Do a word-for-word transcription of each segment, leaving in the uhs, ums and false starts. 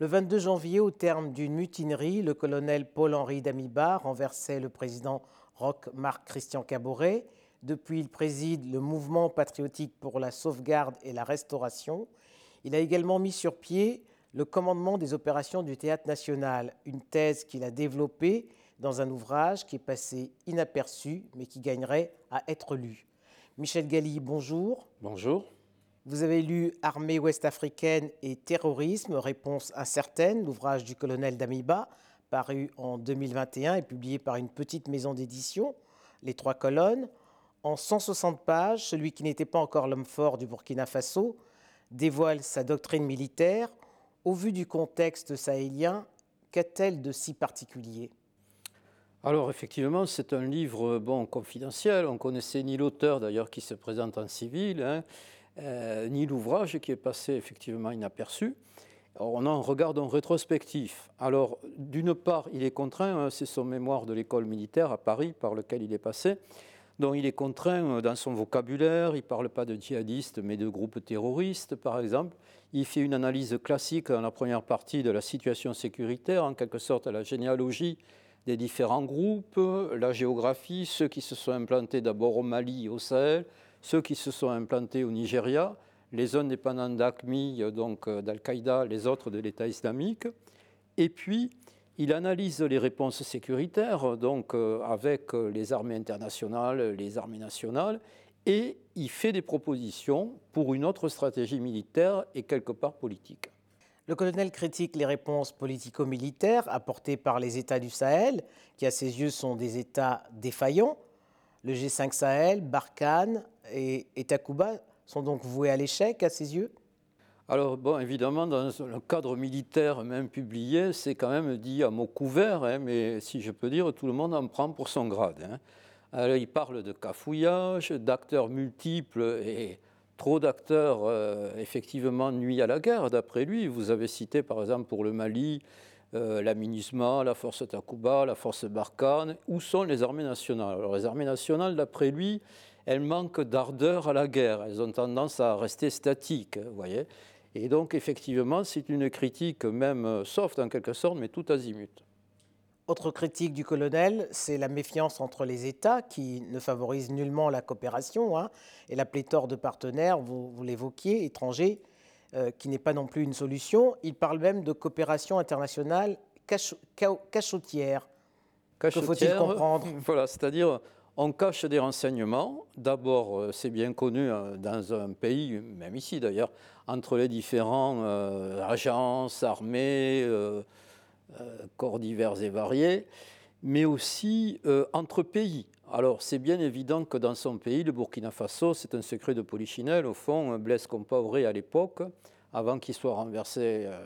Le vingt-deux janvier, au terme d'une mutinerie, le colonel Paul-Henri Damiba renversait le président Roch-Marc-Christian Kaboré. Depuis, il préside le mouvement patriotique pour la sauvegarde et la restauration. Il a également mis sur pied le commandement des opérations du Théâtre national, une thèse qu'il a développée dans un ouvrage qui est passé inaperçu, mais qui gagnerait à être lu. Michel Galli, bonjour. Bonjour. Vous avez lu « Armée ouest-africaine et terrorisme, réponse incertaine », l'ouvrage du colonel Damiba, paru en deux mille vingt et un et publié par une petite maison d'édition, Les trois colonnes. En cent soixante pages, celui qui n'était pas encore l'homme fort du Burkina Faso dévoile sa doctrine militaire. Au vu du contexte sahélien, qu'a-t-elle de si particulier ? Alors effectivement, c'est un livre bon, confidentiel. On ne connaissait ni l'auteur d'ailleurs qui se présente en civil, hein, Euh, ni l'ouvrage qui est passé effectivement inaperçu. Alors, on en regarde en rétrospectif. Alors, d'une part, il est contraint, hein, c'est son mémoire de l'école militaire à Paris par lequel il est passé, donc il est contraint dans son vocabulaire, il ne parle pas de djihadistes mais de groupes terroristes par exemple. Il fait une analyse classique dans la première partie de la situation sécuritaire, en quelque sorte à la généalogie des différents groupes, la géographie, ceux qui se sont implantés d'abord au Mali, au Sahel, ceux qui se sont implantés au Nigeria, les uns dépendants d'AQMI, donc d'Al-Qaïda, les autres de l'État islamique. Et puis, il analyse les réponses sécuritaires, donc avec les armées internationales, les armées nationales, et il fait des propositions pour une autre stratégie militaire et quelque part politique. Le colonel critique les réponses politico-militaires apportées par les États du Sahel, qui à ses yeux sont des États défaillants. Le G cinq Sahel, Barkhane et, et Takuba sont donc voués à l'échec à ses yeux ? Alors, bon, évidemment, dans le cadre militaire même publié, c'est quand même dit à mots couverts, hein, mais si je peux dire, tout le monde en prend pour son grade. Hein. Alors, il parle de cafouillage, d'acteurs multiples et trop d'acteurs, euh, effectivement, nuit à la guerre, d'après lui. Vous avez cité, par exemple, pour le Mali, Euh, la Minisma, la force Takuba, la force Barkhane. Où sont les armées nationales ? Alors les armées nationales, d'après lui, elles manquent d'ardeur à la guerre. Elles ont tendance à rester statiques, vous voyez. Et donc, effectivement, c'est une critique même soft, en quelque sorte, mais tout azimut. Autre critique du colonel, c'est la méfiance entre les États qui ne favorise nullement la coopération, hein, et la pléthore de partenaires, vous, vous l'évoquiez, étrangers, Euh, qui n'est pas non plus une solution. Il parle même de coopération internationale cacho- ca- cachotière. cachotière. Que faut-il comprendre ? Voilà, c'est-à-dire, on cache des renseignements. D'abord, euh, c'est bien connu euh, dans un pays, même ici d'ailleurs, entre les différents euh, agences, armées, euh, euh, corps divers et variés, mais aussi euh, entre pays. Alors, c'est bien évident que dans son pays, le Burkina Faso, c'est un secret de polichinelle. Au fond, Blaise Compaoré, à l'époque, avant qu'il soit renversé euh,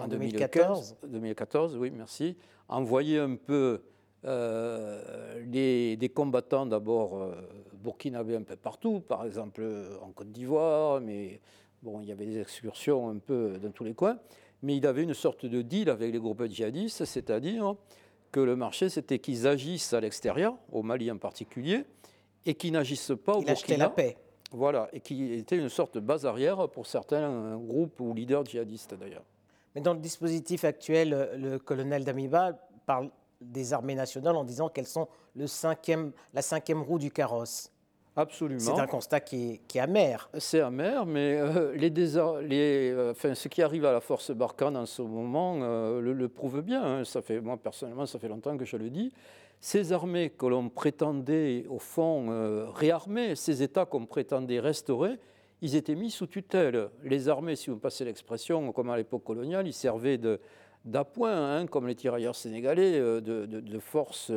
en deux mille quatorze, deux mille quatorze, oui, merci, envoyait un peu euh, les, des combattants, d'abord euh, burkinabés un peu partout, par exemple en Côte d'Ivoire, mais bon, il y avait des excursions un peu dans tous les coins. Mais il avait une sorte de deal avec les groupes djihadistes, c'est-à-dire que le marché, c'était qu'ils agissent à l'extérieur, au Mali en particulier, et qu'ils n'agissent pas au Burkina. Il achetait la paix. Voilà, et qui était une sorte de base arrière pour certains groupes ou leaders djihadistes d'ailleurs. Mais dans le dispositif actuel, le colonel Damiba parle des armées nationales en disant qu'elles sont le cinquième, la cinquième roue du carrosse. Absolument. C'est un constat qui est, qui est amer. C'est amer, mais euh, les désor- les, euh, enfin, ce qui arrive à la force Barkhane en ce moment euh, le, le prouve bien. Hein. Ça fait, moi, personnellement, ça fait longtemps que je le dis. Ces armées que l'on prétendait, au fond, euh, réarmer, ces États qu'on prétendait restaurer, ils étaient mis sous tutelle. Les armées, si vous passez l'expression, comme à l'époque coloniale, ils servaient de, d'appoint, hein, comme les tirailleurs sénégalais, de, de, de force...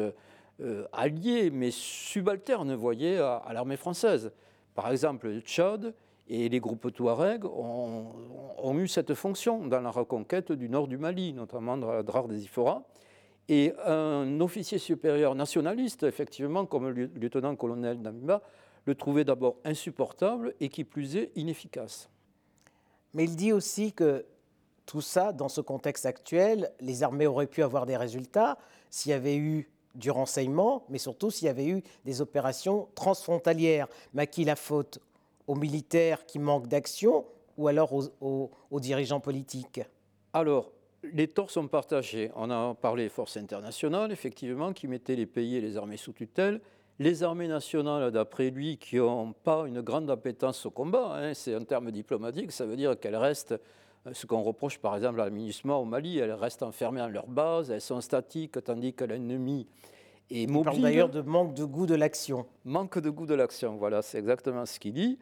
Euh, alliés, mais subalternes, vous voyez, à, à l'armée française. Par exemple, le Tchad et les groupes Touareg ont, ont eu cette fonction dans la reconquête du nord du Mali, notamment de la Drare des Ifora. Et un officier supérieur nationaliste, effectivement, comme le lieutenant-colonel Damiba, le trouvait d'abord insupportable et qui plus est inefficace. Mais il dit aussi que tout ça, dans ce contexte actuel, les armées auraient pu avoir des résultats s'il y avait eu du renseignement, mais surtout s'il y avait eu des opérations transfrontalières. Mais à qui la faute ? Aux militaires qui manquent d'action ou alors aux, aux, aux dirigeants politiques ? Alors, les torts sont partagés. On a parlé des forces internationales, effectivement, qui mettaient les pays et les armées sous tutelle. Les armées nationales, d'après lui, qui n'ont pas une grande appétence au combat, hein, c'est un terme diplomatique, ça veut dire qu'elles restent, ce qu'on reproche par exemple à la Minisma au Mali, elles restent enfermées en leur base, elles sont statiques, tandis que l'ennemi est mobile. On parle d'ailleurs de manque de goût de l'action. Manque de goût de l'action, voilà, c'est exactement ce qu'il dit.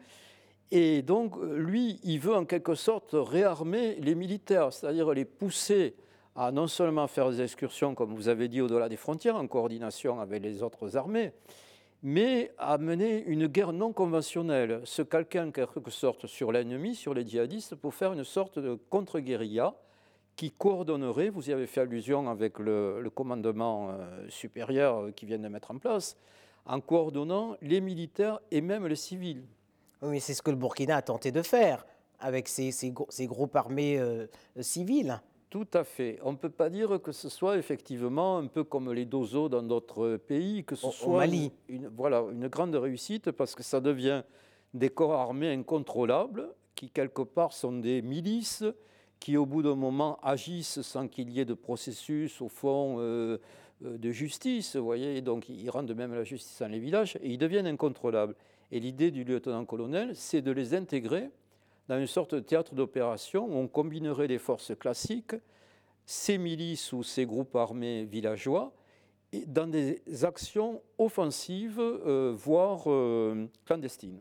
Et donc, lui, il veut en quelque sorte réarmer les militaires, c'est-à-dire les pousser à non seulement faire des excursions, comme vous avez dit, au-delà des frontières, en coordination avec les autres armées, mais à mener une guerre non conventionnelle, se calquer en quelque sorte sur l'ennemi, sur les djihadistes, pour faire une sorte de contre-guérilla qui coordonnerait, vous y avez fait allusion avec le, le commandement euh, supérieur qu'ils viennent de mettre en place, en coordonnant les militaires et même les civils. Oui, c'est ce que le Burkina a tenté de faire avec ses, ses, ses groupes armés euh, civils. Tout à fait. On ne peut pas dire que ce soit effectivement un peu comme les dosos dans d'autres pays, que ce au, soit au Mali. Une, voilà, une grande réussite parce que ça devient des corps armés incontrôlables qui, quelque part, sont des milices qui, au bout d'un moment, agissent sans qu'il y ait de processus, au fond, euh, de justice. Vous voyez, donc ils rendent même la justice dans les villages et ils deviennent incontrôlables. Et l'idée du lieutenant-colonel, c'est de les intégrer dans une sorte de théâtre d'opération où on combinerait les forces classiques, ces milices ou ces groupes armés villageois, et dans des actions offensives, euh, voire euh, clandestines.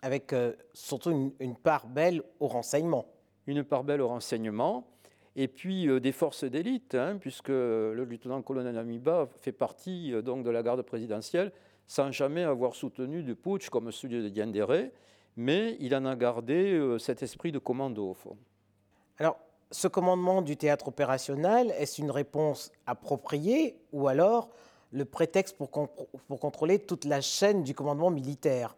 Avec euh, surtout une, une part belle au renseignement. Une part belle au renseignement, et puis euh, des forces d'élite, hein, puisque le lieutenant-colonel Damiba fait partie euh, donc de la garde présidentielle, sans jamais avoir soutenu du putsch comme celui de Diendéré, mais il en a gardé cet esprit de commando, au fond. Alors, ce commandement du théâtre opérationnel, est-ce une réponse appropriée ou alors le prétexte pour, pour contrôler toute la chaîne du commandement militaire?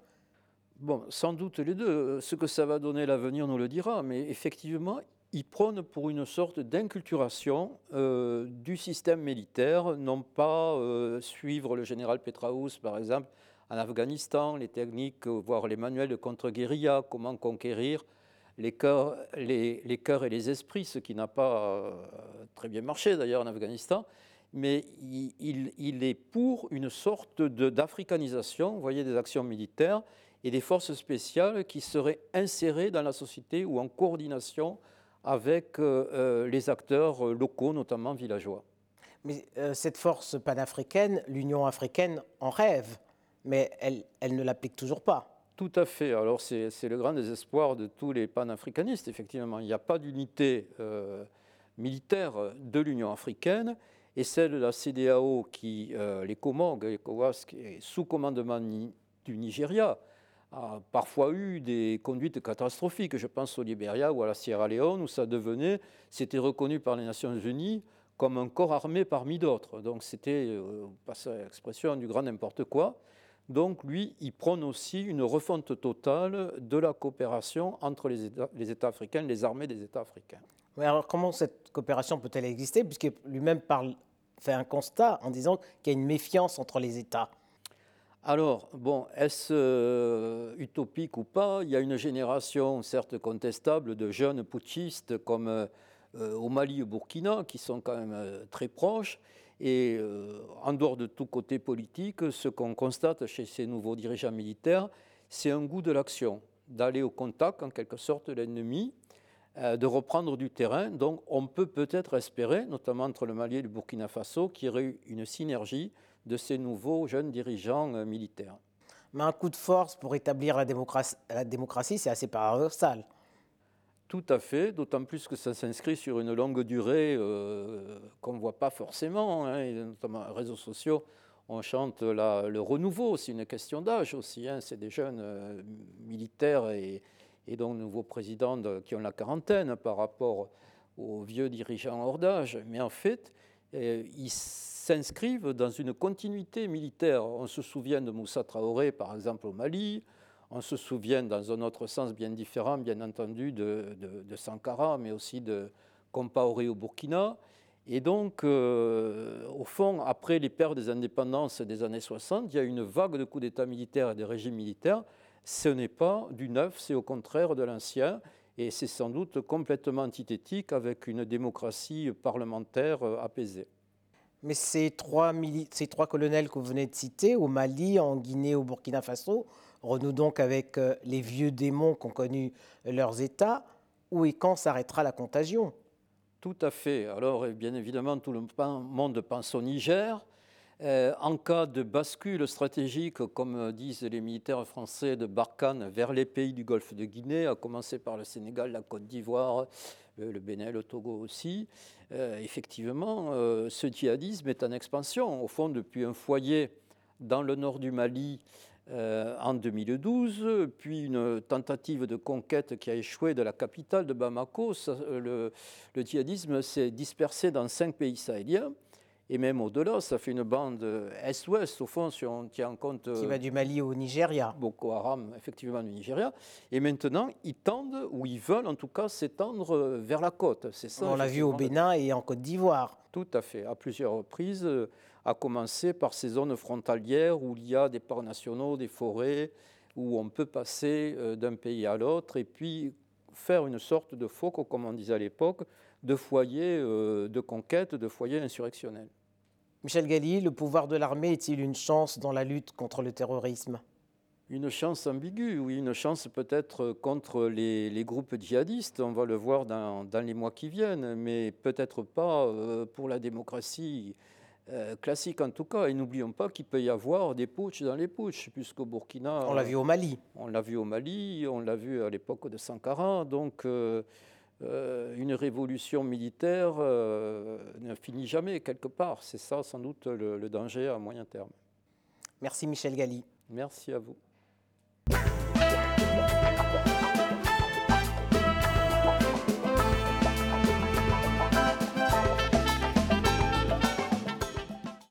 Bon, sans doute les deux. Ce que ça va donner l'avenir nous le dira, mais effectivement, il prône pour une sorte d'inculturation euh, du système militaire, non pas euh, suivre le général Petraeus, par exemple, en Afghanistan, les techniques, voire les manuels de contre-guérilla, comment conquérir les cœurs, les, les cœurs et les esprits, ce qui n'a pas euh, très bien marché d'ailleurs en Afghanistan, mais il, il, il est pour une sorte de, d'africanisation, vous voyez, des actions militaires et des forces spéciales qui seraient insérées dans la société ou en coordination avec euh, les acteurs locaux, notamment villageois. Mais euh, cette force panafricaine, l'Union africaine en rêve. Mais elle, elle ne l'applique toujours pas. Tout à fait. Alors, c'est, c'est le grand désespoir de tous les panafricanistes, effectivement. Il n'y a pas d'unité euh, militaire de l'Union africaine. Et celle de la CEDEAO, qui, euh, les Comores, les Kowask, est sous commandement ni, du Nigeria, a parfois eu des conduites catastrophiques. Je pense au Libéria ou à la Sierra Leone, où ça devenait, c'était reconnu par les Nations Unies comme un corps armé parmi d'autres. Donc, c'était, euh, passez à l'expression, du grand n'importe quoi. Donc, lui, il prône aussi une refonte totale de la coopération entre les États, les États africains, les armées des États africains. Mais alors, comment cette coopération peut-elle exister, puisque lui-même parle, fait un constat en disant qu'il y a une méfiance entre les États? Alors, bon, est-ce euh, utopique ou pas? Il y a une génération, certes contestable, de jeunes putschistes comme euh, au Mali et au Burkina, qui sont quand même euh, très proches. Et euh, en dehors de tout côté politique, ce qu'on constate chez ces nouveaux dirigeants militaires, c'est un goût de l'action, d'aller au contact, en quelque sorte, de l'ennemi, euh, de reprendre du terrain. Donc on peut peut-être espérer, notamment entre le Mali et le Burkina Faso, qu'il y aurait une synergie de ces nouveaux jeunes dirigeants euh, militaires. Mais un coup de force pour établir la démocratie, la démocratie, c'est assez paradoxal. Tout à fait, d'autant plus que ça s'inscrit sur une longue durée euh, qu'on ne voit pas forcément, hein, et notamment les réseaux sociaux, on chante la, le renouveau, c'est une question d'âge aussi, hein, c'est des jeunes euh, militaires et, et donc nouveaux présidents de, qui ont la quarantaine par rapport aux vieux dirigeants hors d'âge, mais en fait, euh, ils s'inscrivent dans une continuité militaire. On se souvient de Moussa Traoré, par exemple, au Mali. On se souvient, dans un autre sens bien différent, bien entendu, de, de, de Sankara, mais aussi de Compaoré au Burkina. Et donc, euh, au fond, après les pertes des indépendances des années soixante, il y a une vague de coups d'État militaires et de régimes militaires. Ce n'est pas du neuf, c'est au contraire de l'ancien. et c'est sans doute complètement antithétique avec une démocratie parlementaire apaisée. Mais ces trois, ces trois colonels que vous venez de citer, au Mali, en Guinée, au Burkina Faso, renouent donc avec les vieux démons qu'ont connus leurs États. Où et quand s'arrêtera la contagion ? Tout à fait. Alors, bien évidemment, tout le monde pense au Niger. Euh, en cas de bascule stratégique, comme disent les militaires français, de Barkhane vers les pays du Golfe de Guinée, à commencer par le Sénégal, la Côte d'Ivoire, le, le Bénin, le Togo aussi, euh, effectivement, euh, ce djihadisme est en expansion. Au fond, depuis un foyer dans le nord du Mali euh, en deux mille douze, puis une tentative de conquête qui a échoué de la capitale de Bamako, ça, le, le djihadisme s'est dispersé dans cinq pays sahéliens. Et même au-delà, ça fait une bande est-ouest, au fond, si on tient compte... Qui va du Mali au Nigeria. Boko Haram, effectivement, du Nigeria. Et maintenant, ils tendent, ou ils veulent en tout cas, s'étendre vers la côte. C'est ça, on l'a vu au Bénin et en Côte d'Ivoire. Tout à fait, à plusieurs reprises, à commencer par ces zones frontalières où il y a des parcs nationaux, des forêts, où on peut passer d'un pays à l'autre et puis faire une sorte de phoque, comme on disait à l'époque, de foyers euh, de conquête, de foyers insurrectionnels. Michel Galli, le pouvoir de l'armée est-il une chance dans la lutte contre le terrorisme ? Une chance ambiguë, oui, une chance peut-être contre les, les groupes djihadistes, on va le voir dans, dans les mois qui viennent, mais peut-être pas euh, pour la démocratie euh, classique en tout cas. Et n'oublions pas qu'il peut y avoir des putschs dans les putschs, puisqu'au Burkina... On l'a vu au Mali. On l'a vu au Mali, on l'a vu à l'époque de Sankara, donc... Euh, Euh, une révolution militaire euh, ne finit jamais quelque part. C'est ça sans doute le, le danger à moyen terme. Merci Michel Galli. Merci à vous.